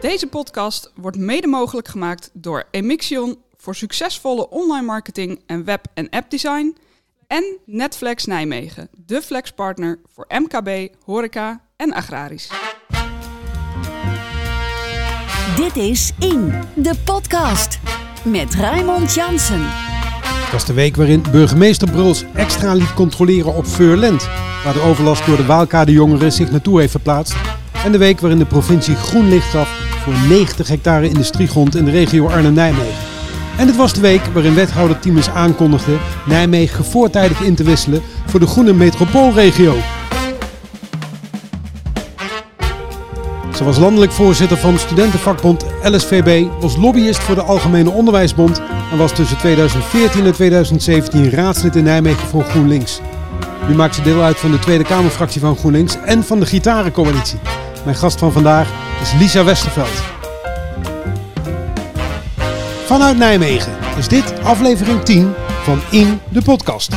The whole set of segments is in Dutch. Deze podcast wordt mede mogelijk gemaakt door Emixion voor succesvolle online marketing en web- en appdesign en Netflix Nijmegen, de flexpartner voor MKB, horeca en agrarisch. Dit is In de Podcast met Raymond Janssen. Dat is de week waarin burgemeester Bruls extra liet controleren op Veurlent, waar de overlast door de Waalkadejongeren zich naartoe heeft verplaatst. En de week waarin de provincie groen licht gaf voor 90 hectare industriegrond in de regio Arnhem-Nijmegen. En het was de week waarin wethouder Tiemens aankondigde Nijmegen voortijdig in te wisselen voor de groene metropoolregio. Ze was landelijk voorzitter van studentenvakbond LSVB, was lobbyist voor de Algemene Onderwijsbond en was tussen 2014 en 2017 raadslid in Nijmegen voor GroenLinks. Nu maakt ze deel uit van de Tweede Kamerfractie van GroenLinks en van de Gitarencoalitie. Mijn gast van vandaag is Lisa Westerveld. Vanuit Nijmegen is dit aflevering 10 van In de Podcast.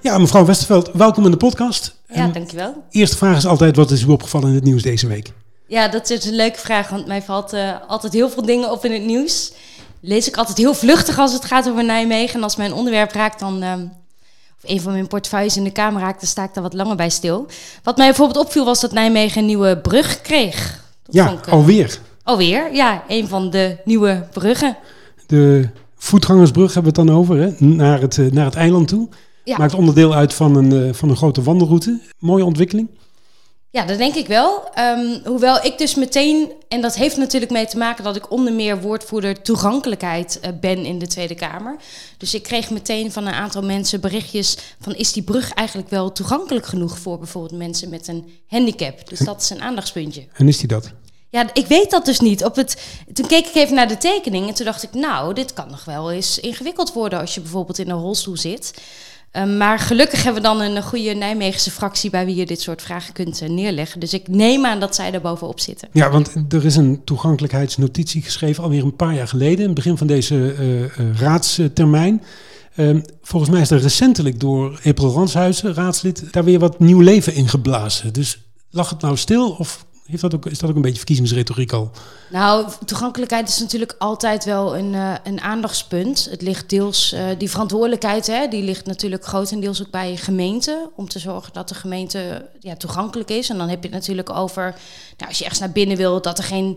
Ja, mevrouw Westerveld, welkom in de podcast. Ja, dankjewel. Eerste vraag is altijd, wat is u opgevallen in het nieuws deze week? Ja, dat is een leuke vraag, want mij valt altijd heel veel dingen op in het nieuws. Lees ik altijd heel vluchtig als het gaat over Nijmegen. En als mijn onderwerp raakt, dan of een van mijn portefeuilles in de Kamer raakt, dan sta ik daar wat langer bij stil. Wat mij bijvoorbeeld opviel was dat Nijmegen een nieuwe brug kreeg. Dat ja, vond ik, alweer. Alweer, ja. Een van de nieuwe bruggen. De voetgangersbrug hebben we het dan over, hè? Naar het eiland toe. Ja. Maakt onderdeel uit van een grote wandelroute. Mooie ontwikkeling. Ja, dat denk ik wel. Hoewel ik dus meteen, en dat heeft natuurlijk mee te maken dat ik onder meer woordvoerder toegankelijkheid ben in de Tweede Kamer. Dus ik kreeg meteen van een aantal mensen berichtjes van, is die brug eigenlijk wel toegankelijk genoeg voor bijvoorbeeld mensen met een handicap? Dus dat is een aandachtspuntje. En is die dat? Ja, ik weet dat dus niet. Toen keek ik even naar de tekening en toen dacht ik, nou, dit kan nog wel eens ingewikkeld worden als je bijvoorbeeld in een rolstoel zit. Maar gelukkig hebben we dan een goede Nijmeegse fractie bij wie je dit soort vragen kunt neerleggen. Dus ik neem aan dat zij daar bovenop zitten. Ja, want er is een toegankelijkheidsnotitie geschreven alweer een paar jaar geleden. In het begin van deze raadstermijn. Volgens mij is er recentelijk door April Ranshuizen, raadslid, daar weer wat nieuw leven in geblazen. Dus lag het nou stil of is dat ook een beetje verkiezingsretoriek al? Nou, toegankelijkheid is natuurlijk altijd wel een aandachtspunt. Het ligt deels, die verantwoordelijkheid, hè, die ligt natuurlijk grotendeels ook bij gemeenten. Om te zorgen dat de gemeente toegankelijk is. En dan heb je het natuurlijk over, nou, als je ergens naar binnen wil, dat er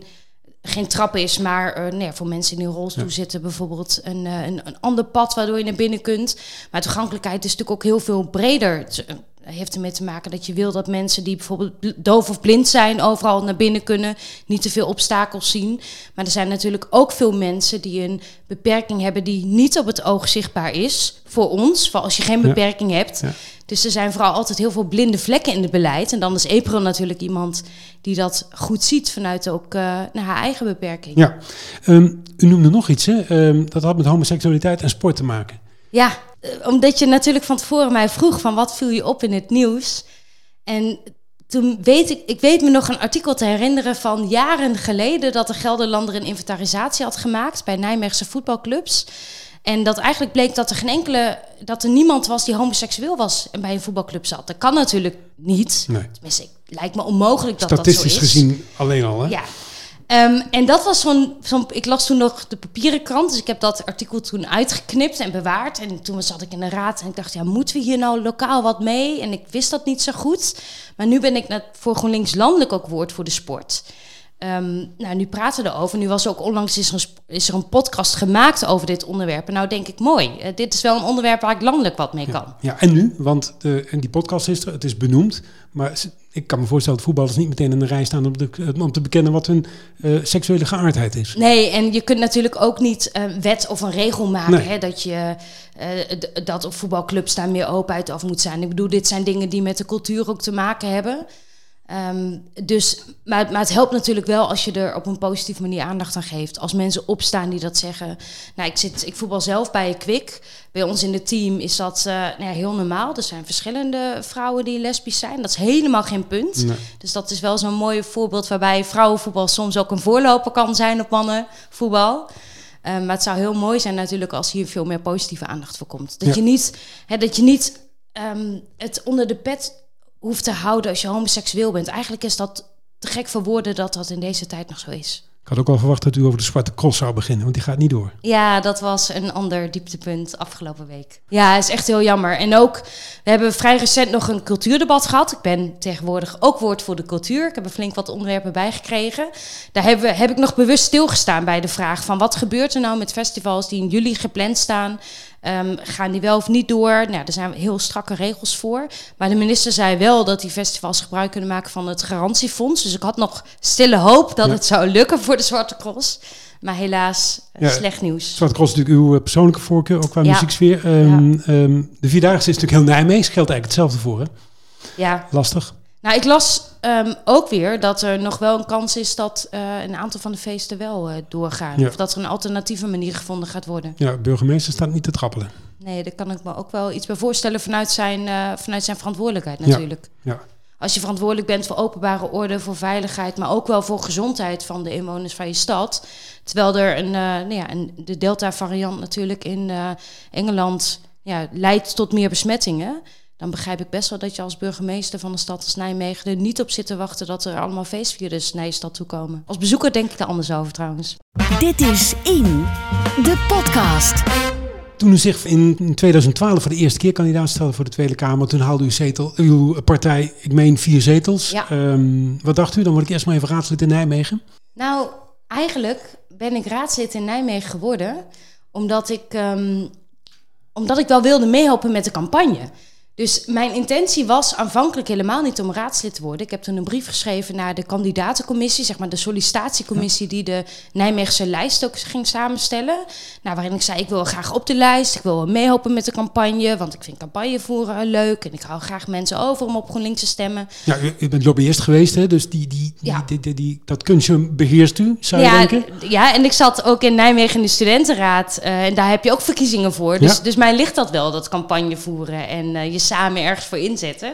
geen trap is. Maar voor mensen die in een rolstoel zitten bijvoorbeeld een ander pad waardoor je naar binnen kunt. Maar toegankelijkheid is natuurlijk ook heel veel breder. Heeft ermee te maken dat je wil dat mensen die bijvoorbeeld doof of blind zijn overal naar binnen kunnen, niet te veel obstakels zien. Maar er zijn natuurlijk ook veel mensen die een beperking hebben die niet op het oog zichtbaar is voor ons, voor als je geen beperking hebt. Ja. Dus er zijn vooral altijd heel veel blinde vlekken in het beleid. En dan is April natuurlijk iemand die dat goed ziet vanuit ook naar haar eigen beperking. Ja, u noemde nog iets, hè? Dat had met homoseksualiteit en sport te maken. Ja, omdat je natuurlijk van tevoren mij vroeg van wat viel je op in het nieuws. En toen weet ik me nog een artikel te herinneren van jaren geleden dat de Gelderlander een inventarisatie had gemaakt bij Nijmeegse voetbalclubs. En dat eigenlijk bleek dat er niemand was die homoseksueel was en bij een voetbalclub zat. Dat kan natuurlijk niet. Nee. Tenminste, lijkt me onmogelijk dat dat zo is. Statistisch gezien alleen al, hè? Ja. En dat was ik las toen nog de papieren krant, dus ik heb dat artikel toen uitgeknipt en bewaard. En toen zat ik in de raad en ik dacht, ja, moeten we hier nou lokaal wat mee? En ik wist dat niet zo goed. Maar nu ben ik voor GroenLinks landelijk ook woord voor de sport. Nu praten we erover. Nu was ook onlangs is er een podcast gemaakt over dit onderwerp. En nou denk ik, mooi. Dit is wel een onderwerp waar ik landelijk wat mee kan. Ja, en nu? Want in die podcast is het is benoemd. Maar ik kan me voorstellen dat voetballers niet meteen in de rij staan om te bekennen wat hun seksuele geaardheid is. Nee, en je kunt natuurlijk ook niet een wet of een regel maken. Nee. Hè, dat je dat op voetbalclubs daar meer openheid af moet zijn. Ik bedoel, dit zijn dingen die met de cultuur ook te maken hebben. Maar het helpt natuurlijk wel als je er op een positieve manier aandacht aan geeft. Als mensen opstaan die dat zeggen. Nou, ik voetbal zelf bij Quick. Bij ons in het team is dat heel normaal. Er zijn verschillende vrouwen die lesbisch zijn. Dat is helemaal geen punt. Nee. Dus dat is wel zo'n mooi voorbeeld waarbij vrouwenvoetbal soms ook een voorloper kan zijn op mannenvoetbal. Maar het zou heel mooi zijn natuurlijk als hier veel meer positieve aandacht voor komt. Dat je niet het onder de pet hoeft te houden als je homoseksueel bent. Eigenlijk is dat te gek voor woorden dat dat in deze tijd nog zo is. Ik had ook al verwacht dat u over de Zwarte Cross zou beginnen, want die gaat niet door. Ja, dat was een ander dieptepunt afgelopen week. Ja, is echt heel jammer. En ook, we hebben vrij recent nog een cultuurdebat gehad. Ik ben tegenwoordig ook woordvoerder cultuur. Ik heb er flink wat onderwerpen bij gekregen. Daar heb ik nog bewust stilgestaan bij de vraag van wat gebeurt er nou met festivals die in juli gepland staan? Gaan die wel of niet door? Nou, daar zijn heel strakke regels voor. Maar de minister zei wel dat die festivals gebruik kunnen maken van het garantiefonds. Dus ik had nog stille hoop dat het zou lukken voor de Zwarte Cross. Maar helaas, slecht nieuws. Zwarte Cross is natuurlijk uw persoonlijke voorkeur, ook qua muzieksfeer. De Vierdaagse is natuurlijk heel Nijmegen. Geldt eigenlijk hetzelfde voor, hè? Ja. Lastig. Nou, ik las ook weer dat er nog wel een kans is dat een aantal van de feesten wel doorgaan. Ja. Of dat er een alternatieve manier gevonden gaat worden. Ja, burgemeester staat niet te trappelen. Nee, daar kan ik me ook wel iets bij voorstellen vanuit zijn verantwoordelijkheid natuurlijk. Ja. Ja. Als je verantwoordelijk bent voor openbare orde, voor veiligheid, maar ook wel voor gezondheid van de inwoners van je stad. Terwijl er de Delta-variant natuurlijk in Engeland leidt tot meer besmettingen. Dan begrijp ik best wel dat je als burgemeester van een stad als Nijmegen er niet op zit te wachten dat er allemaal feestvierders naar je stad toe komen. Als bezoeker denk ik er anders over trouwens. Dit is In de Podcast. Toen u zich in 2012 voor de eerste keer kandidaat stelde voor de Tweede Kamer, toen haalde uw partij, ik meen 4 zetels. Ja. Wat dacht u? Dan word ik eerst maar even raadslid in Nijmegen. Nou, eigenlijk ben ik raadslid in Nijmegen geworden omdat ik wel wilde meehelpen met de campagne. Dus mijn intentie was aanvankelijk helemaal niet om raadslid te worden. Ik heb toen een brief geschreven naar de kandidatencommissie, zeg maar de sollicitatiecommissie die de Nijmeegse lijst ook ging samenstellen. Nou, waarin ik zei, ik wil graag op de lijst, ik wil meehelpen met de campagne, want ik vind campagnevoeren leuk en ik hou graag mensen over om op GroenLinks te stemmen. Ja, u bent lobbyist geweest, hè? Dus dat kunstje beheerst u, zou je denken? Ja, en ik zat ook in Nijmegen in de studentenraad en daar heb je ook verkiezingen voor. Dus mij ligt dat wel, dat campagnevoeren en je samen ergens voor inzetten.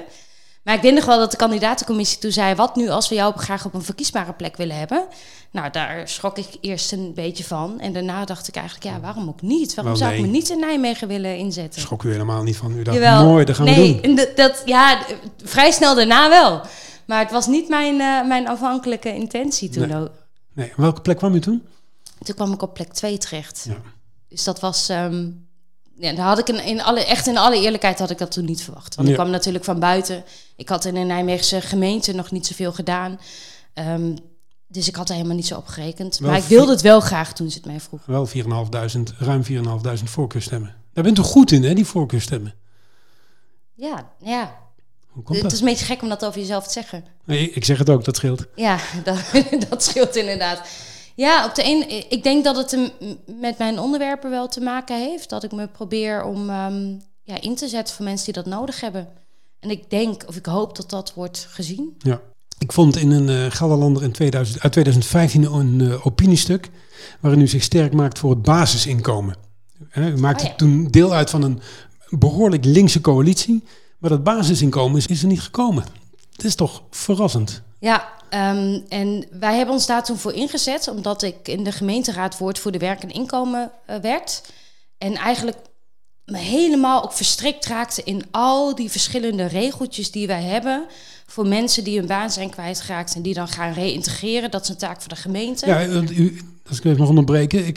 Maar ik weet nog wel dat de kandidatencommissie toen zei, wat nu als we jou graag op een verkiesbare plek willen hebben? Nou, daar schrok ik eerst een beetje van. En daarna dacht ik eigenlijk, waarom ook niet? Waarom zou ik me niet in Nijmegen willen inzetten? Schrok u helemaal niet van? U dacht, jawel, mooi, dat gaan we doen. Vrij snel daarna wel. Maar het was niet mijn afhankelijke intentie toen. Nee. Welke plek kwam u toen? Toen kwam ik op plek 2 terecht. Ja. Dus dat was... daar had ik in alle eerlijkheid had ik dat toen niet verwacht. Want ik kwam natuurlijk van buiten. Ik had in de Nijmeegse gemeente nog niet zoveel gedaan. Dus ik had er helemaal niet zo op gerekend. Maar ik wilde het wel graag toen ze het mij vroegen. Wel ruim 4.500 voorkeurstemmen. Daar bent u goed in, hè, die voorkeurstemmen? Ja. Hoe komt dat? Het is een beetje gek om dat over jezelf te zeggen. Nee, ik zeg het ook, dat scheelt. Ja, dat scheelt inderdaad. Ja, ik denk dat het met mijn onderwerpen wel te maken heeft. Dat ik me probeer om in te zetten voor mensen die dat nodig hebben. En ik denk, of ik hoop dat dat wordt gezien. Ja. Ik vond in een Gelderlander uit 2015 een opiniestuk waarin u zich sterk maakt voor het basisinkomen. U maakte toen deel uit van een behoorlijk linkse coalitie. Maar dat basisinkomen is er niet gekomen. Het is toch verrassend? Ja, en wij hebben ons daar toen voor ingezet, omdat ik in de gemeenteraad woordvoerder werk en inkomen werd. En eigenlijk me helemaal ook verstrikt raakte in al die verschillende regeltjes die wij hebben voor mensen die hun baan zijn kwijtgeraakt en die dan gaan reïntegreren. Dat is een taak voor de gemeente. Ja, als ik even mag onderbreken, u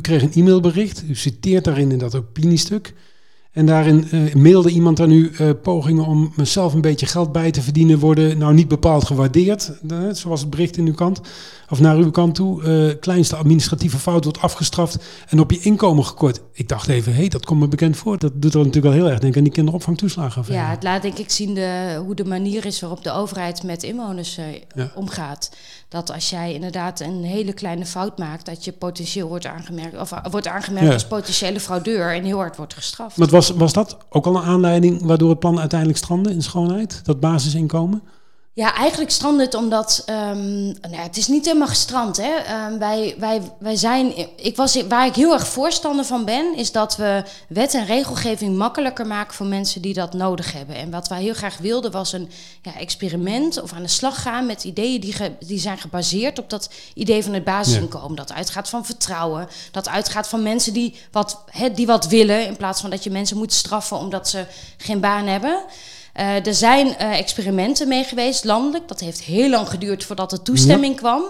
kreeg een e-mailbericht. U citeert daarin in dat opiniestuk. En daarin mailde iemand aan u pogingen om mezelf een beetje geld bij te verdienen worden nou niet bepaald gewaardeerd. Zoals het bericht in uw kant of naar uw kant toe. Kleinste administratieve fout wordt afgestraft en op je inkomen gekort. Ik dacht even, dat komt me bekend voor. Dat doet er natuurlijk wel heel erg denken aan die kinderopvangtoeslagen. Ja, het laat denk ik zien hoe de manier is waarop de overheid met inwoners omgaat. Dat als jij inderdaad een hele kleine fout maakt, dat je potentieel wordt aangemerkt als potentiële fraudeur en heel hard wordt gestraft. Maar was dat ook al een aanleiding waardoor het plan uiteindelijk strandde in schoonheid? Dat basisinkomen? Ja, eigenlijk strandde het omdat... het is niet helemaal gestrand. Hè? Waar ik heel erg voorstander van ben, is dat we wet en regelgeving makkelijker maken voor mensen die dat nodig hebben. En wat wij heel graag wilden was een experiment of aan de slag gaan met ideeën die zijn gebaseerd op dat idee van het basisinkomen. Ja. Dat uitgaat van vertrouwen. Dat uitgaat van mensen die wat willen, in plaats van dat je mensen moet straffen omdat ze geen baan hebben. Er zijn experimenten mee geweest, landelijk. Dat heeft heel lang geduurd voordat er toestemming kwam.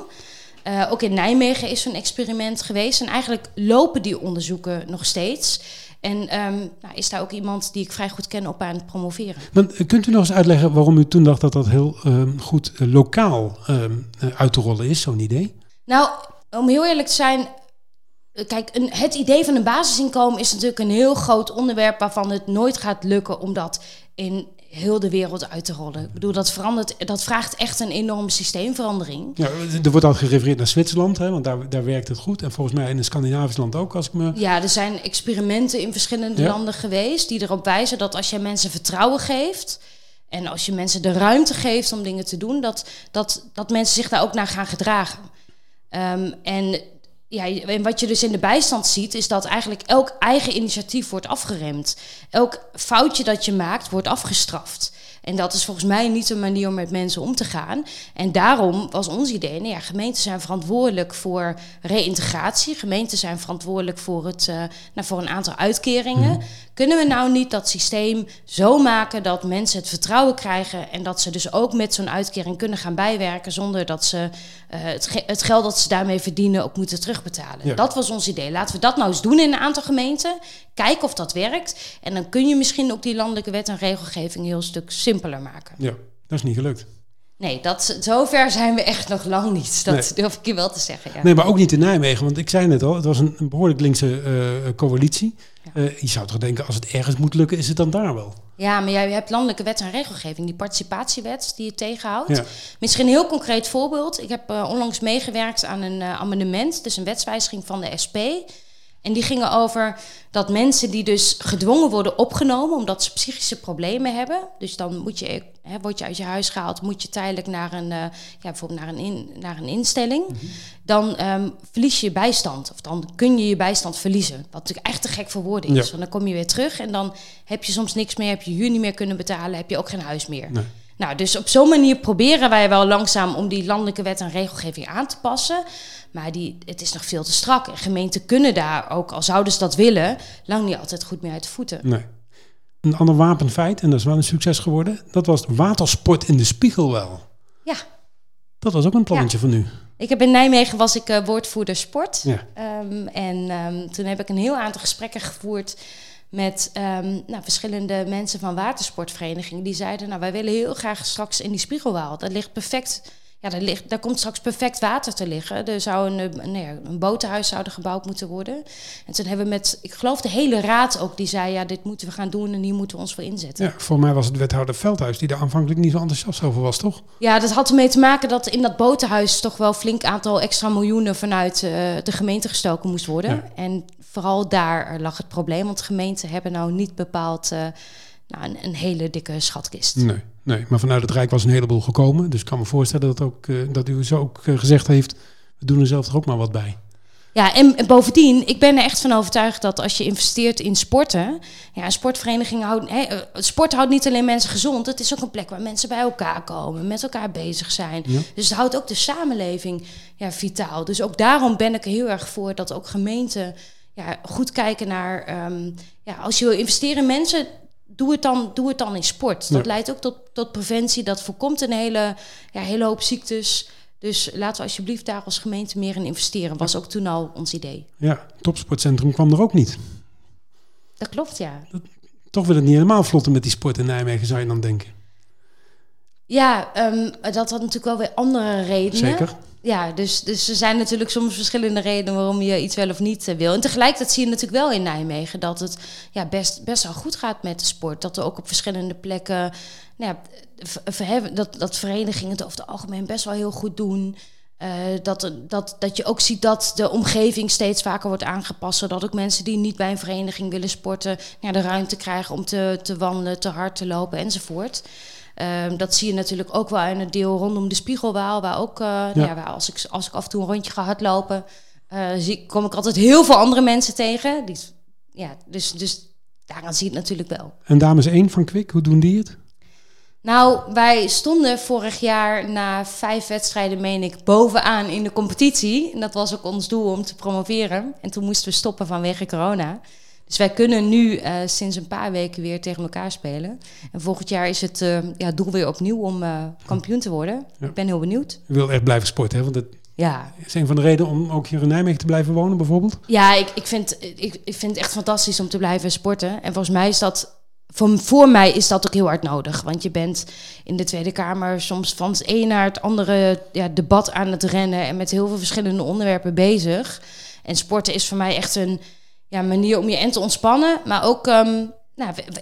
Ook in Nijmegen is zo'n experiment geweest. En eigenlijk lopen die onderzoeken nog steeds. En is daar ook iemand die ik vrij goed ken op aan het promoveren. Want, kunt u nog eens uitleggen waarom u toen dacht dat dat heel goed lokaal uit te rollen is, zo'n idee? Nou, om heel eerlijk te zijn... Kijk, het idee van een basisinkomen is natuurlijk een heel groot onderwerp... waarvan het nooit gaat lukken om dat in heel de wereld uit te rollen. Ik bedoel, dat vraagt echt een enorme systeemverandering. Ja, er wordt al gerefereerd naar Zwitserland, hè, want daar werkt het goed. En volgens mij in een Scandinavisch land ook, als ik me... Ja, er zijn experimenten in verschillende landen geweest... die erop wijzen dat als je mensen vertrouwen geeft... en als je mensen de ruimte geeft om dingen te doen... dat mensen zich daar ook naar gaan gedragen. En wat je dus in de bijstand ziet... is dat eigenlijk elk eigen initiatief wordt afgeremd. Elk foutje dat je maakt wordt afgestraft. En dat is volgens mij niet een manier om met mensen om te gaan. En daarom was ons idee... gemeenten zijn verantwoordelijk voor reïntegratie. Gemeenten zijn verantwoordelijk voor een aantal uitkeringen. Mm-hmm. Kunnen we nou niet dat systeem zo maken... dat mensen het vertrouwen krijgen... en dat ze dus ook met zo'n uitkering kunnen gaan bijwerken... zonder dat ze het geld dat ze daarmee verdienen... ook moeten terugbetalen. Ja. Dat was ons idee. Laten we dat nou eens doen in een aantal gemeenten. Kijken of dat werkt. En dan kun je misschien op die landelijke wet en regelgeving... heel een stuk simpeler maken. Ja, dat is niet gelukt. Nee, zover zijn we echt nog lang niet. Dat durf ik je wel te zeggen. Ja. Nee, maar ook niet in Nijmegen. Want ik zei net al, het was een behoorlijk linkse coalitie. Ja. Je zou toch denken, als het ergens moet lukken, is het dan daar wel? Ja, maar jij hebt landelijke wet en regelgeving. Die participatiewet die je tegenhoudt. Ja. Misschien een heel concreet voorbeeld. Ik heb onlangs meegewerkt aan een amendement. Dus een wetswijziging van de SP... En die gingen over dat mensen die dus gedwongen worden opgenomen... omdat ze psychische problemen hebben. Dus dan word je uit je huis gehaald... moet je tijdelijk naar een instelling. Mm-hmm. Dan verlies je bijstand. Of dan kun je je bijstand verliezen. Wat natuurlijk echt te gek voor woorden is. Ja. Want dan kom je weer terug en dan heb je soms niks meer... heb je huur niet meer kunnen betalen, heb je ook geen huis meer. Nee. Nou, dus op zo'n manier proberen wij wel langzaam... om die landelijke wet en regelgeving aan te passen... Maar het is nog veel te strak. En gemeenten kunnen daar ook, al zouden ze dat willen... lang niet altijd goed meer uit de voeten. Nee. Een ander wapenfeit, en dat is wel een succes geworden... dat was watersport in de Spiegelwaal. Ja. Dat was ook een plannetje van u. Ik heb in Nijmegen was ik woordvoerder sport. Ja. Toen heb ik een heel aantal gesprekken gevoerd... met verschillende mensen van watersportverenigingen. Die zeiden, wij willen heel graag straks in die Spiegelwaal. Dat ligt perfect... Ja, daar komt straks perfect water te liggen. Er zou een botenhuis zouden gebouwd moeten worden. En toen hebben we ik geloof de hele raad ook, die zei... dit moeten we gaan doen en hier moeten we ons voor inzetten. Ja, voor mij was het wethouder Veldhuis die daar aanvankelijk niet zo enthousiast over was, toch? Ja, dat had ermee te maken dat in dat botenhuis... toch wel flink aantal extra miljoenen vanuit de gemeente gestoken moest worden. Ja. En vooral daar lag het probleem. Want gemeenten hebben nou niet bepaald... een hele dikke schatkist. Nee, maar vanuit het Rijk was een heleboel gekomen. Dus ik kan me voorstellen dat u zo ook gezegd heeft... we doen er zelf toch ook maar wat bij. Ja, en bovendien, ik ben er echt van overtuigd... dat als je investeert in sporten... sportverenigingen sport houdt niet alleen mensen gezond... het is ook een plek waar mensen bij elkaar komen... met elkaar bezig zijn. Ja. Dus het houdt ook de samenleving vitaal. Dus ook daarom ben ik er heel erg voor... dat ook gemeenten goed kijken naar... als je wil investeren in mensen... Doe het dan in sport. Dat leidt ook tot preventie. Dat voorkomt een hele hoop ziektes. Dus laten we alsjeblieft daar als gemeente meer in investeren. Was ook toen al ons idee. Ja, topsportcentrum kwam er ook niet. Dat klopt, ja. Toch wil het niet helemaal vlotten met die sport in Nijmegen, zou je dan denken? Ja, dat had natuurlijk wel weer andere redenen. Zeker. Ja, dus er zijn natuurlijk soms verschillende redenen waarom je iets wel of niet wil. En tegelijkertijd zie je natuurlijk wel in Nijmegen dat het best wel goed gaat met de sport. Dat er ook op verschillende plekken, dat verenigingen het over het algemeen best wel heel goed doen. Dat je ook ziet dat de omgeving steeds vaker wordt aangepast... zodat ook mensen die niet bij een vereniging willen sporten... de ruimte krijgen om te wandelen, te hard te lopen enzovoort... dat zie je natuurlijk ook wel in het deel rondom de Spiegelwaal... waar ook, als ik af en toe een rondje ga hardlopen... kom ik altijd heel veel andere mensen tegen. Dus daaraan zie je het natuurlijk wel. En dames 1 van Quick, hoe doen die het? Nou, wij stonden vorig jaar na 5 wedstrijden, meen ik, bovenaan in de competitie. En dat was ook ons doel om te promoveren. En toen moesten we stoppen vanwege corona... Dus wij kunnen nu sinds een paar weken weer tegen elkaar spelen. En volgend jaar is het doel weer opnieuw om kampioen te worden. Ja. Ik ben heel benieuwd. U wil echt blijven sporten, hè? Want het is een van de redenen om ook hier in Nijmegen te blijven wonen, bijvoorbeeld? Ja, ik vind het echt fantastisch om te blijven sporten. En volgens mij is dat... Voor mij is dat ook heel hard nodig. Want je bent in de Tweede Kamer soms van het een naar het andere debat aan het rennen. En met heel veel verschillende onderwerpen bezig. En sporten is voor mij echt een manier om je en te ontspannen. Maar ook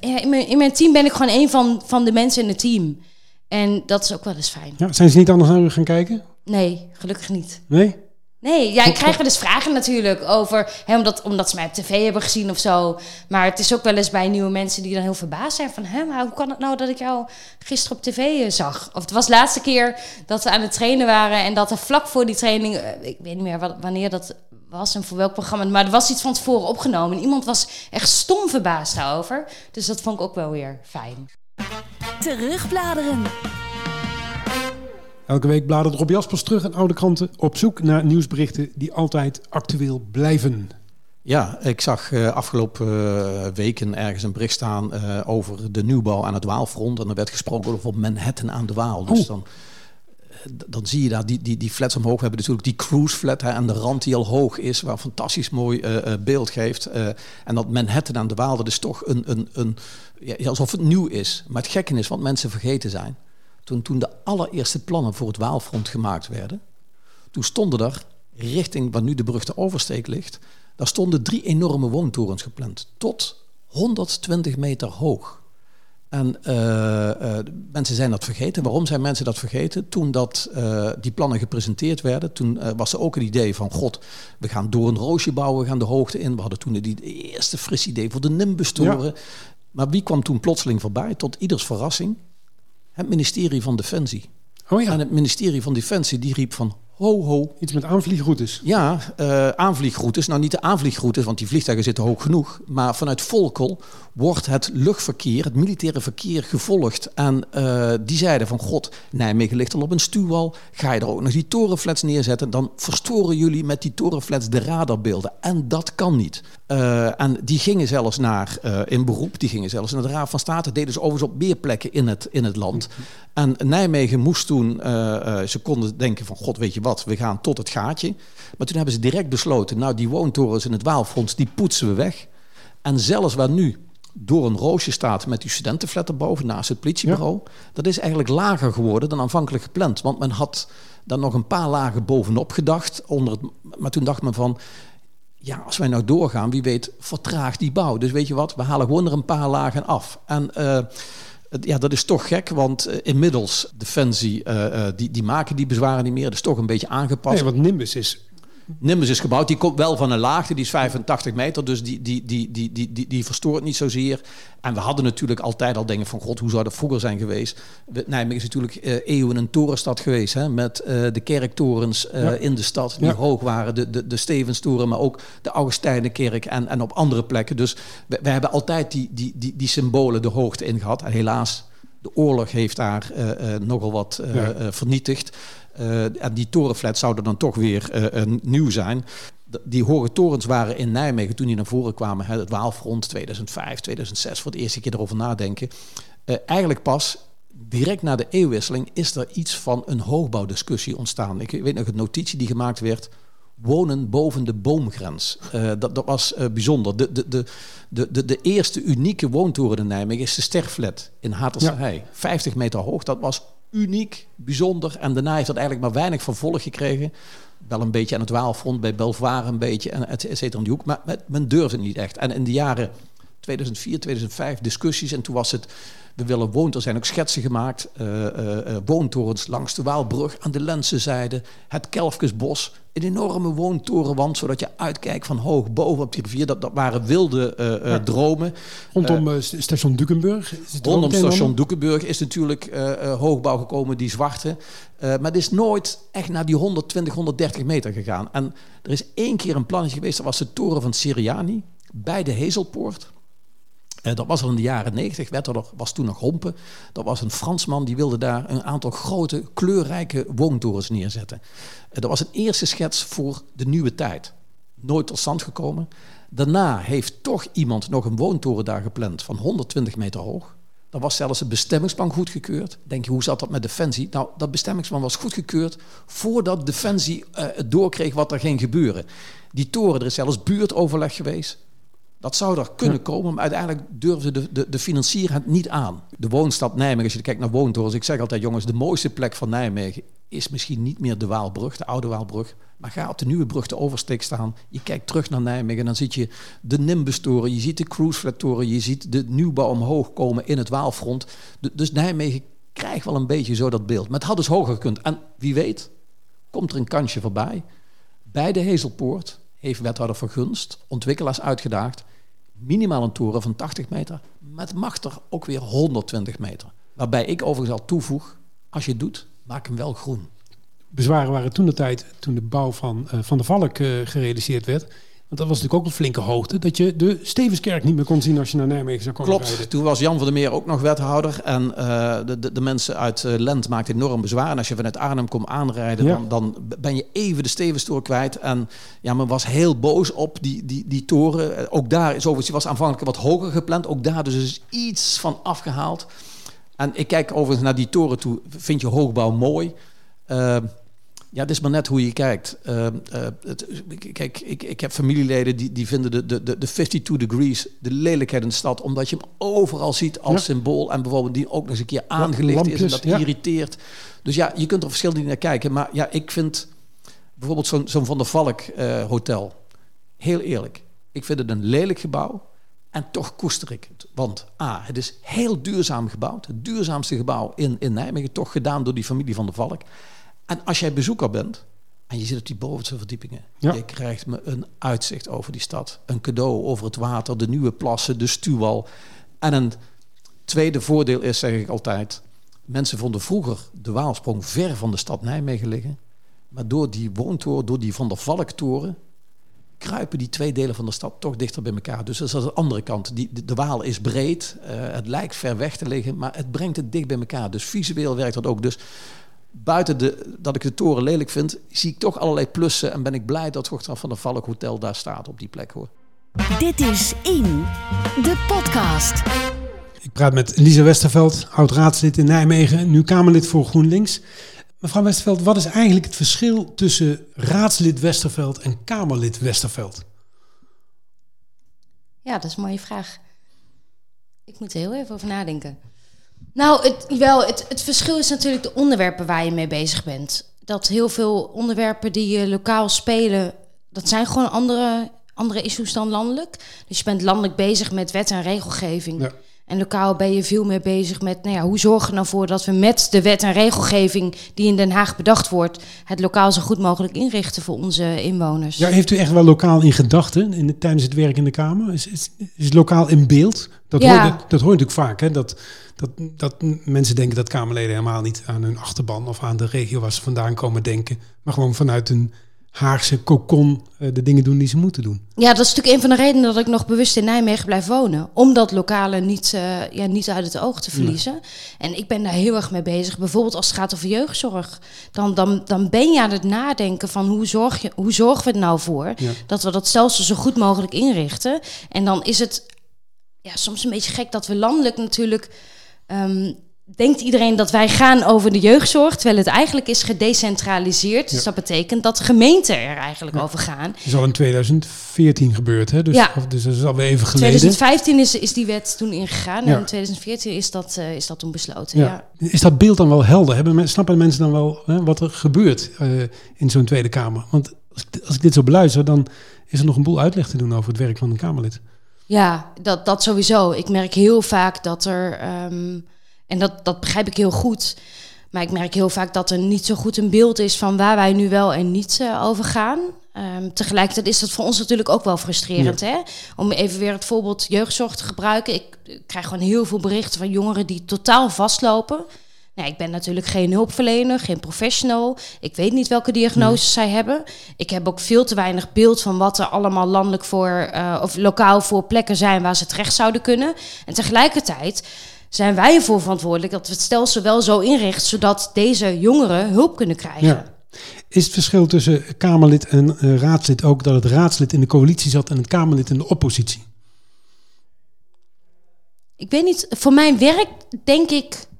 in mijn team ben ik gewoon een van de mensen in het team. En dat is ook wel eens fijn. Ja, zijn ze niet anders naar u gaan kijken? Nee, gelukkig niet. Nee? Nee, ik krijg wel eens vragen natuurlijk over... Omdat ze mij op tv hebben gezien of zo. Maar het is ook wel eens bij nieuwe mensen die dan heel verbaasd zijn... van, maar hoe kan het nou dat ik jou gisteren op tv zag? Of het was de laatste keer dat we aan het trainen waren... en dat er vlak voor die training... ik weet niet meer wanneer dat was en voor welk programma... maar er was iets van tevoren opgenomen. En iemand was echt stom verbaasd daarover. Dus dat vond ik ook wel weer fijn. Terugbladeren. Elke week bladert Rob Jaspers terug aan oude kranten... op zoek naar nieuwsberichten die altijd actueel blijven. Ja, ik zag afgelopen weken ergens een bericht staan... over de nieuwbouw aan het Waalfront. En er werd gesproken over Manhattan aan de Waal. Dus dan zie je daar die flats omhoog. We hebben natuurlijk die cruise flat hè, aan de rand die al hoog is... waar een fantastisch mooi beeld geeft. En dat Manhattan aan de Waal, dat is toch alsof het nieuw is. Maar het gekke is, wat mensen vergeten zijn... Toen de allereerste plannen voor het Waalfront gemaakt werden... toen stonden er, richting waar nu de beruchte Oversteek ligt... daar stonden 3 enorme woontorens gepland. Tot 120 meter hoog. En mensen zijn dat vergeten. Waarom zijn mensen dat vergeten? Toen die plannen gepresenteerd werden... toen was er ook een idee van... God, we gaan door een roosje bouwen, we gaan de hoogte in. We hadden toen het eerste fris idee voor de Nimbus-toren. Ja. Maar wie kwam toen plotseling voorbij? Tot ieders verrassing... Het ministerie van Defensie. Oh ja. En het ministerie van Defensie die riep van... ho, ho. Iets met aanvliegroutes. Ja, aanvliegroutes. Nou, niet de aanvliegroutes, want die vliegtuigen zitten hoog genoeg. Maar vanuit Volkel wordt het luchtverkeer, het militaire verkeer gevolgd. En die zeiden van... God, Nijmegen ligt al op een stuwwal. Ga je er ook nog die torenflats neerzetten... dan verstoren jullie met die torenflats de radarbeelden. En dat kan niet. En die gingen zelfs in beroep. Die gingen zelfs naar de Raad van State. Dat deden ze overigens op meer plekken in het land. En Nijmegen moest toen... ze konden denken van... God, weet je wat? We gaan tot het gaatje. Maar toen hebben ze direct besloten... nou, die woontorens in het Waalfront, die poetsen we weg. En zelfs waar nu door een roosje staat... met die studentenflat erboven naast het politiebureau... Ja. Dat is eigenlijk lager geworden dan aanvankelijk gepland. Want men had dan nog een paar lagen bovenop gedacht. Maar toen dacht men van... ja, als wij nou doorgaan, wie weet, vertraagt die bouw. Dus weet je wat, we halen gewoon er een paar lagen af. En... ja, dat is toch gek, want inmiddels Defensie, die maken die bezwaren niet meer. Dat is toch een beetje aangepast. Nee, want Nimbus is gebouwd. Die komt wel van een laagte, die is 85 meter. Dus die verstoort niet zozeer. En we hadden natuurlijk altijd al dingen van... God, hoe zou dat vroeger zijn geweest? Nijmegen is natuurlijk eeuwen een torenstad geweest. Hè? Met de kerktorens in de stad die hoog waren. De Stevenstoren, maar ook de Augustijnenkerk en op andere plekken. Dus we hebben altijd die symbolen de hoogte in gehad. En helaas, de oorlog heeft daar nogal wat vernietigd. En die torenflats zouden dan toch weer nieuw zijn. Die hoge torens waren in Nijmegen toen die naar voren kwamen. Het Waalfront 2005, 2006, voor de eerste keer erover nadenken. Eigenlijk pas direct na de eeuwwisseling is er iets van een hoogbouwdiscussie ontstaan. Ik weet nog een notitie die gemaakt werd... wonen boven de boomgrens. Dat was bijzonder. De eerste unieke woontoren in Nijmegen is de Sterflat in Hatersley. Ja. 50 meter hoog, dat was uniek, bijzonder. En daarna heeft dat eigenlijk maar weinig vervolg gekregen. Wel een beetje aan het Waalfront, bij Belvoir een beetje, en et cetera om die hoek. Maar men durfde het niet echt. En in de jaren 2004, 2005 discussies. En toen was het, we willen woont. Er zijn ook schetsen gemaakt. Woontorens langs de Waalbrug aan de Lensenzijde. Het Kelfkesbos. Een enorme woontorenwand, zodat je uitkijkt van hoog boven op die rivier. Dat waren wilde dromen. Rondom station Dukenburg? Rondom station Dukenburg is natuurlijk hoogbouw gekomen, die zwarte. Maar het is nooit echt naar die 120, 130 meter gegaan. En er is één keer een plannetje geweest. Dat was de toren van Siriani bij de Hezelpoort. Dat was al in de jaren 90, was toen nog Hompen. Dat was een Fransman, die wilde daar een aantal grote, kleurrijke woontorens neerzetten. Dat was een eerste schets voor de nieuwe tijd. Nooit tot stand gekomen. Daarna heeft toch iemand nog een woontoren daar gepland van 120 meter hoog. Dan was zelfs het bestemmingsplan goedgekeurd. Denk je, hoe zat dat met Defensie? Nou, dat bestemmingsplan was goedgekeurd voordat Defensie het doorkreeg wat er ging gebeuren. Die toren, er is zelfs buurtoverleg geweest. Dat zou er kunnen komen, maar uiteindelijk durfde de financier het niet aan. De woonstad Nijmegen, als je kijkt naar woontorens, ik zeg altijd, jongens, de mooiste plek van Nijmegen is misschien niet meer de Waalbrug, de oude Waalbrug, maar ga op de nieuwe brug, de Oversteek, staan. Je kijkt terug naar Nijmegen en dan zie je de Nimbus-toren, je ziet de Cruiseflat-toren, je ziet de nieuwbouw omhoog komen in het Waalfront. Dus Nijmegen krijgt wel een beetje zo dat beeld. Maar het had dus hoger gekund. En wie weet, komt er een kansje voorbij. Bij de Hezelpoort heeft wethouder Vergunst ontwikkelaars uitgedaagd, minimaal een toren van 80 meter, maar het mag er ook weer 120 meter. Waarbij ik overigens al toevoeg, als je het doet, maak hem wel groen. Bezwaren waren toentertijd, toen de bouw van de Valk gerealiseerd werd. Want dat was natuurlijk ook een flinke hoogte, dat je de Stevenskerk niet meer kon zien als je naar Nijmegen zou komen. Klopt, rijden. Toen was Jan van der Meer ook nog wethouder. En de mensen uit Lent maakten enorm bezwaar. En als je vanuit Arnhem komt aanrijden, dan ben je even de Stevenstoren kwijt. En ja, men was heel boos op die toren. Ook daar is overigens, die was aanvankelijk wat hoger gepland. Ook daar dus iets van afgehaald. En ik kijk overigens naar die toren toe. Vind je hoogbouw mooi? Ja, het is maar net hoe je kijkt. Kijk, ik heb familieleden die vinden de 52 degrees de lelijkheid in de stad, omdat je hem overal ziet als symbool en bijvoorbeeld die ook nog eens een keer aangelicht lampjes, is en dat irriteert. Dus ja, je kunt er verschillend naar kijken. Maar ja, ik vind bijvoorbeeld zo'n Van der Valk hotel, heel eerlijk, ik vind het een lelijk gebouw en toch koester ik het. Want het is heel duurzaam gebouwd. Het duurzaamste gebouw in Nijmegen, toch gedaan door die familie Van der Valk. En als jij bezoeker bent en je zit op die bovenste verdiepingen... Je krijgt me een uitzicht over die stad. Een cadeau over het water, de nieuwe plassen, de stuwwal. En een tweede voordeel is, zeg ik altijd... mensen vonden vroeger de Waalsprong ver van de stad Nijmegen liggen. Maar door die woontoren, door die Van der Valktoren... kruipen die twee delen van de stad toch dichter bij elkaar. Dus dat is de andere kant. De Waal is breed, het lijkt ver weg te liggen... maar het brengt het dicht bij elkaar. Dus visueel werkt dat ook. Dus... buiten dat ik de toren lelijk vind, zie ik toch allerlei plussen... en ben ik blij dat het Van der Valk Hotel daar staat op die plek, hoor. Dit is In de Podcast. Ik praat met Lisa Westerveld, oud-raadslid in Nijmegen... nu Kamerlid voor GroenLinks. Mevrouw Westerveld, wat is eigenlijk het verschil... tussen raadslid Westerveld en Kamerlid Westerveld? Ja, dat is een mooie vraag. Ik moet er heel even over nadenken... Nou, het verschil is natuurlijk de onderwerpen waar je mee bezig bent. Dat heel veel onderwerpen die lokaal spelen, dat zijn gewoon andere issues dan landelijk. Dus je bent landelijk bezig met wet en regelgeving. Ja. En lokaal ben je veel meer bezig met, hoe zorgen we nou voor dat we met de wet en regelgeving die in Den Haag bedacht wordt, het lokaal zo goed mogelijk inrichten voor onze inwoners. Ja, heeft u echt wel lokaal in gedachten tijdens het werk in de Kamer? Is lokaal in beeld? Dat hoor je natuurlijk vaak, hè? Dat mensen denken dat Kamerleden helemaal niet aan hun achterban of aan de regio waar ze vandaan komen denken, maar gewoon vanuit hun Haagse kokon de dingen doen die ze moeten doen. Ja, dat is natuurlijk een van de redenen dat ik nog bewust in Nijmegen blijf wonen. Om dat lokale niet uit het oog te verliezen. Ja. En ik ben daar heel erg mee bezig. Bijvoorbeeld als het gaat over jeugdzorg. Dan ben je aan het nadenken van hoe zorgen we het nou voor... Ja. dat we dat stelsel zo goed mogelijk inrichten. En dan is het soms een beetje gek dat we landelijk natuurlijk... denkt iedereen dat wij gaan over de jeugdzorg... terwijl het eigenlijk is gedecentraliseerd. Dus dat betekent dat de gemeenten er eigenlijk over gaan. Dat is al in 2014 gebeurd, hè? Dus dat is alweer even geleden. 2015 is die wet toen ingegaan. En in 2014 is dat toen besloten, Is dat beeld dan wel helder? Snappen mensen dan wel wat er gebeurt in zo'n Tweede Kamer? Want als ik dit zo beluister... dan is er nog een boel uitleg te doen over het werk van een Kamerlid. Ja, dat sowieso. Ik merk heel vaak dat er... en dat begrijp ik heel goed. Maar ik merk heel vaak dat er niet zo goed een beeld is... van waar wij nu wel en niet over gaan. Tegelijkertijd is dat voor ons natuurlijk ook wel frustrerend. Ja. Hè? Om even weer het voorbeeld jeugdzorg te gebruiken. Ik krijg gewoon heel veel berichten van jongeren die totaal vastlopen. Nou, ik ben natuurlijk geen hulpverlener, geen professional. Ik weet niet welke diagnoses zij hebben. Ik heb ook veel te weinig beeld van wat er allemaal landelijk voor... of lokaal voor plekken zijn waar ze terecht zouden kunnen. En tegelijkertijd... zijn wij ervoor verantwoordelijk dat we het stelsel wel zo inrichten... zodat deze jongeren hulp kunnen krijgen. Ja. Is het verschil tussen Kamerlid en raadslid ook dat het raadslid in de coalitie zat en het Kamerlid in de oppositie? Ik weet niet, voor mijn werk denk ik...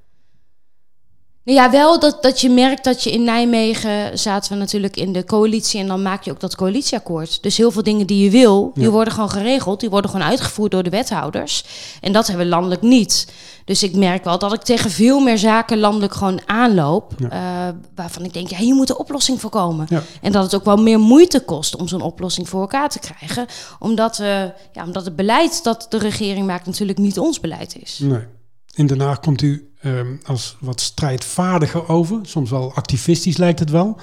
Nou ja, wel dat je merkt dat je in Nijmegen zaten we natuurlijk in de coalitie en dan maak je ook dat coalitieakkoord. Dus heel veel dingen die je wil, die worden gewoon geregeld, die worden gewoon uitgevoerd door de wethouders. En dat hebben we landelijk niet. Dus ik merk wel dat ik tegen veel meer zaken landelijk gewoon aanloop. Ja. Waarvan ik denk, ja, hier moet een oplossing voor komen. Ja. En dat het ook wel meer moeite kost om zo'n oplossing voor elkaar te krijgen. Omdat het beleid dat de regering maakt natuurlijk niet ons beleid is. Nee. In Den Haag komt u als wat strijdvaardiger over. Soms wel activistisch lijkt het wel.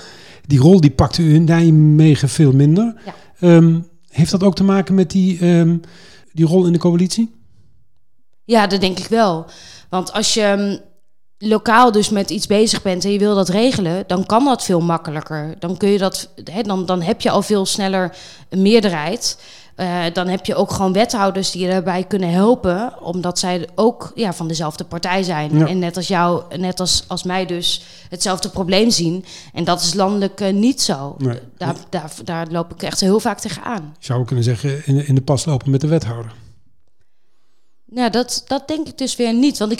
Die rol die pakt u in Nijmegen veel minder. Ja. Heeft dat ook te maken met die rol in de coalitie? Ja, dat denk ik wel. Want als je lokaal dus met iets bezig bent en je wil dat regelen, dan kan dat veel makkelijker. Dan kun je dan heb je al veel sneller een meerderheid. Dan heb je ook gewoon wethouders die je daarbij kunnen helpen, omdat zij ook van dezelfde partij zijn. Ja. En net als jou, net als mij dus, hetzelfde probleem zien. En dat is landelijk niet zo. Nee. Daar loop ik echt heel vaak tegenaan. Zou ik kunnen zeggen, in de pas lopen met de wethouder? Nou, dat denk ik dus weer niet. Want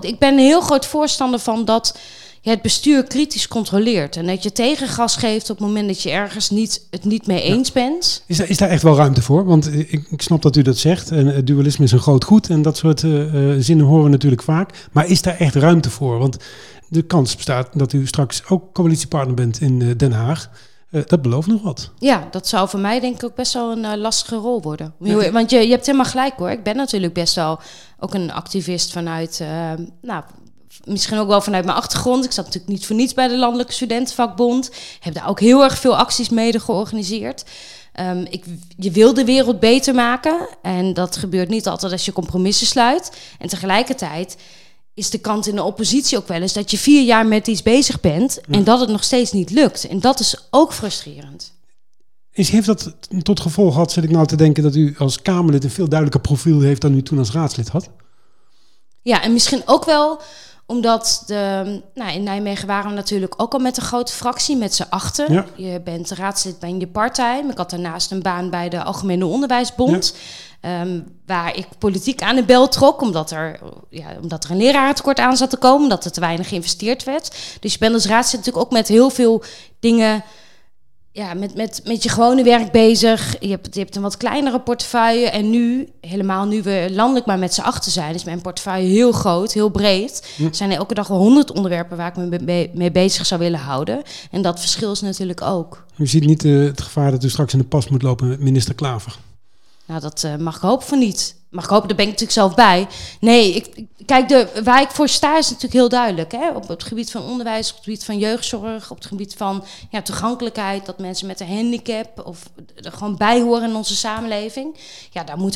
ik ben een heel groot voorstander van dat je het bestuur kritisch controleert. En dat je tegengas geeft op het moment dat je ergens het niet mee eens bent. Is daar echt wel ruimte voor? Want ik snap dat u dat zegt. En dualisme is een groot goed. En dat soort zinnen horen we natuurlijk vaak. Maar is daar echt ruimte voor? Want de kans bestaat dat u straks ook coalitiepartner bent in Den Haag. Dat belooft nog wat. Ja, dat zou voor mij denk ik ook best wel een lastige rol worden. Want je hebt helemaal gelijk hoor. Ik ben natuurlijk best wel ook een activist vanuit... misschien ook wel vanuit mijn achtergrond. Ik zat natuurlijk niet voor niets bij de Landelijke Studentenvakbond. Heb daar ook heel erg veel acties mede georganiseerd. Je wil de wereld beter maken. En dat gebeurt niet altijd als je compromissen sluit. En tegelijkertijd is de kant in de oppositie ook wel eens dat je 4 jaar met iets bezig bent en dat het nog steeds niet lukt. En dat is ook frustrerend. Heeft dat tot gevolg gehad, zit ik nou te denken, dat u als Kamerlid een veel duidelijker profiel heeft dan u toen als raadslid had? Ja, en misschien ook wel omdat in Nijmegen waren we natuurlijk ook al met een grote fractie, met z'n achten. Ja. Je bent raadslid bij je partij. Ik had daarnaast een baan bij de Algemene Onderwijsbond. Ja. Waar ik politiek aan de bel trok, omdat er een lerarentekort aan zat te komen. Omdat er te weinig geïnvesteerd werd. Dus je bent als raadslid natuurlijk ook met heel veel dingen... Ja, met je gewone werk bezig. Je hebt een wat kleinere portefeuille. En nu, helemaal nu we landelijk maar met z'n achter zijn, is mijn portefeuille heel groot, heel breed. Er zijn elke dag wel 100 onderwerpen waar ik me mee bezig zou willen houden. En dat verschil is natuurlijk ook. U ziet niet het gevaar dat u straks in de pas moet lopen met minister Klaver? Nou, dat mag ik hopen van niet. Mag ik hopen, daar ben ik natuurlijk zelf bij. Nee, waar ik voor sta is natuurlijk heel duidelijk. Hè? Op het gebied van onderwijs, op het gebied van jeugdzorg, op het gebied van toegankelijkheid, dat mensen met een handicap of er gewoon bij horen in onze samenleving. Ja, daar hebben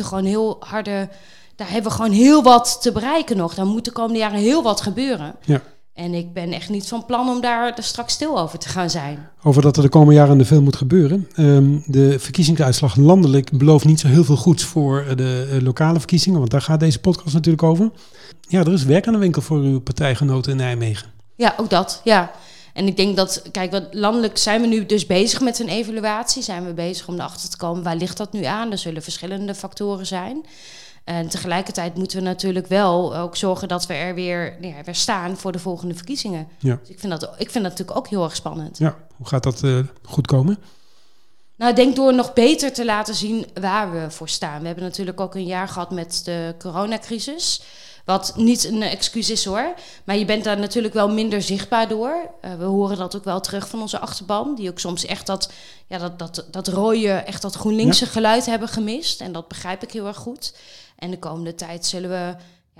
we gewoon heel wat te bereiken nog. Daar moet de komende jaren heel wat gebeuren. Ja. En ik ben echt niet van plan om daar straks stil over te gaan zijn. Over dat er de komende jaren er veel moet gebeuren. De verkiezingsuitslag landelijk belooft niet zo heel veel goeds voor de lokale verkiezingen. Want daar gaat deze podcast natuurlijk over. Ja, er is werk aan de winkel voor uw partijgenoten in Nijmegen. Ja, ook dat, ja. En ik denk dat, landelijk zijn we nu dus bezig met een evaluatie. Zijn we bezig om erachter te komen, waar ligt dat nu aan? Er zullen verschillende factoren zijn. En tegelijkertijd moeten we natuurlijk wel ook zorgen dat we er weer staan voor de volgende verkiezingen. Ja. Dus ik vind dat natuurlijk ook heel erg spannend. Ja. Hoe gaat dat goed komen? Nou, ik denk door nog beter te laten zien waar we voor staan. We hebben natuurlijk ook een jaar gehad met de coronacrisis. Wat niet een excuus is hoor. Maar je bent daar natuurlijk wel minder zichtbaar door. We horen dat ook wel terug van onze achterban. Die ook soms echt dat rode, echt dat GroenLinkse geluid hebben gemist. En dat begrijp ik heel erg goed. En de komende tijd zullen we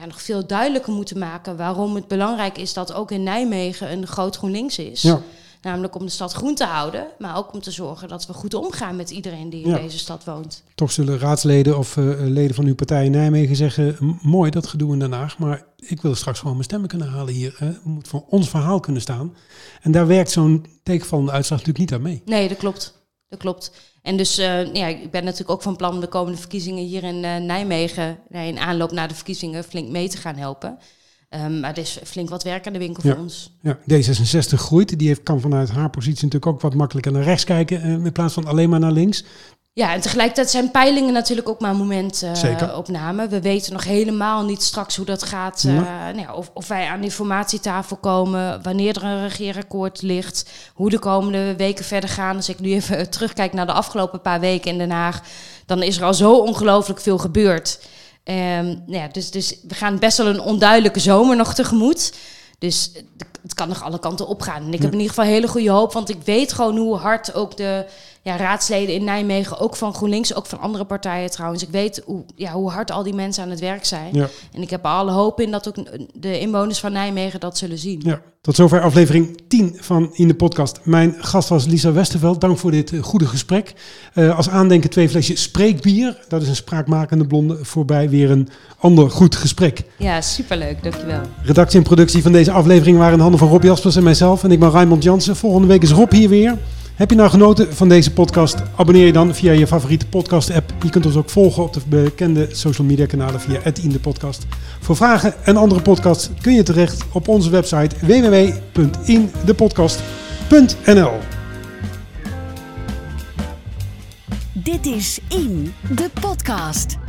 nog veel duidelijker moeten maken waarom het belangrijk is dat ook in Nijmegen een groot GroenLinks is. Ja. Namelijk om de stad groen te houden, maar ook om te zorgen dat we goed omgaan met iedereen die in deze stad woont. Toch zullen raadsleden of leden van uw partij in Nijmegen zeggen, mooi dat gedoe in Den Haag, maar ik wil straks gewoon mijn stemmen kunnen halen hier. Hè. We moeten voor ons verhaal kunnen staan. En daar werkt zo'n tegenvallende uitslag natuurlijk niet aan mee. Nee, dat klopt. Dat klopt. En dus, ik ben natuurlijk ook van plan om de komende verkiezingen hier in Nijmegen, in aanloop naar de verkiezingen, flink mee te gaan helpen. Maar het is flink wat werk aan de winkel voor ons. Ja, D66 groeit. Die kan vanuit haar positie natuurlijk ook wat makkelijker naar rechts kijken, in plaats van alleen maar naar links. Ja, en tegelijkertijd zijn peilingen natuurlijk ook maar een momentopname. We weten nog helemaal niet straks hoe dat gaat. Of wij aan de informatietafel komen, wanneer er een regeerakkoord ligt, hoe de komende weken verder gaan. Als ik nu even terugkijk naar de afgelopen paar weken in Den Haag, dan is er al zo ongelooflijk veel gebeurd. Dus we gaan best wel een onduidelijke zomer nog tegemoet. Dus het kan nog alle kanten opgaan. En ik heb in ieder geval hele goede hoop, want ik weet gewoon hoe hard ook de raadsleden in Nijmegen, ook van GroenLinks, ook van andere partijen trouwens. Ik weet hoe hard al die mensen aan het werk zijn. Ja. En ik heb alle hoop in dat ook de inwoners van Nijmegen dat zullen zien. Ja. Tot zover aflevering 10 van In de Podcast. Mijn gast was Lisa Westerveld. Dank voor dit goede gesprek. Als aandenken 2 flesjes spreekbier. Dat is een spraakmakende blonde. Voorbij weer een ander goed gesprek. Ja, superleuk. Dankjewel. Redactie en productie van deze aflevering waren in handen van Rob Jaspers en mijzelf. En ik ben Raymond Janssen. Volgende week is Rob hier weer. Heb je nou genoten van deze podcast? Abonneer je dan via je favoriete podcast-app. Je kunt ons ook volgen op de bekende social media kanalen via @indepodcast. Voor vragen en andere podcasts kun je terecht op onze website www.indepodcast.nl. Dit is In de Podcast.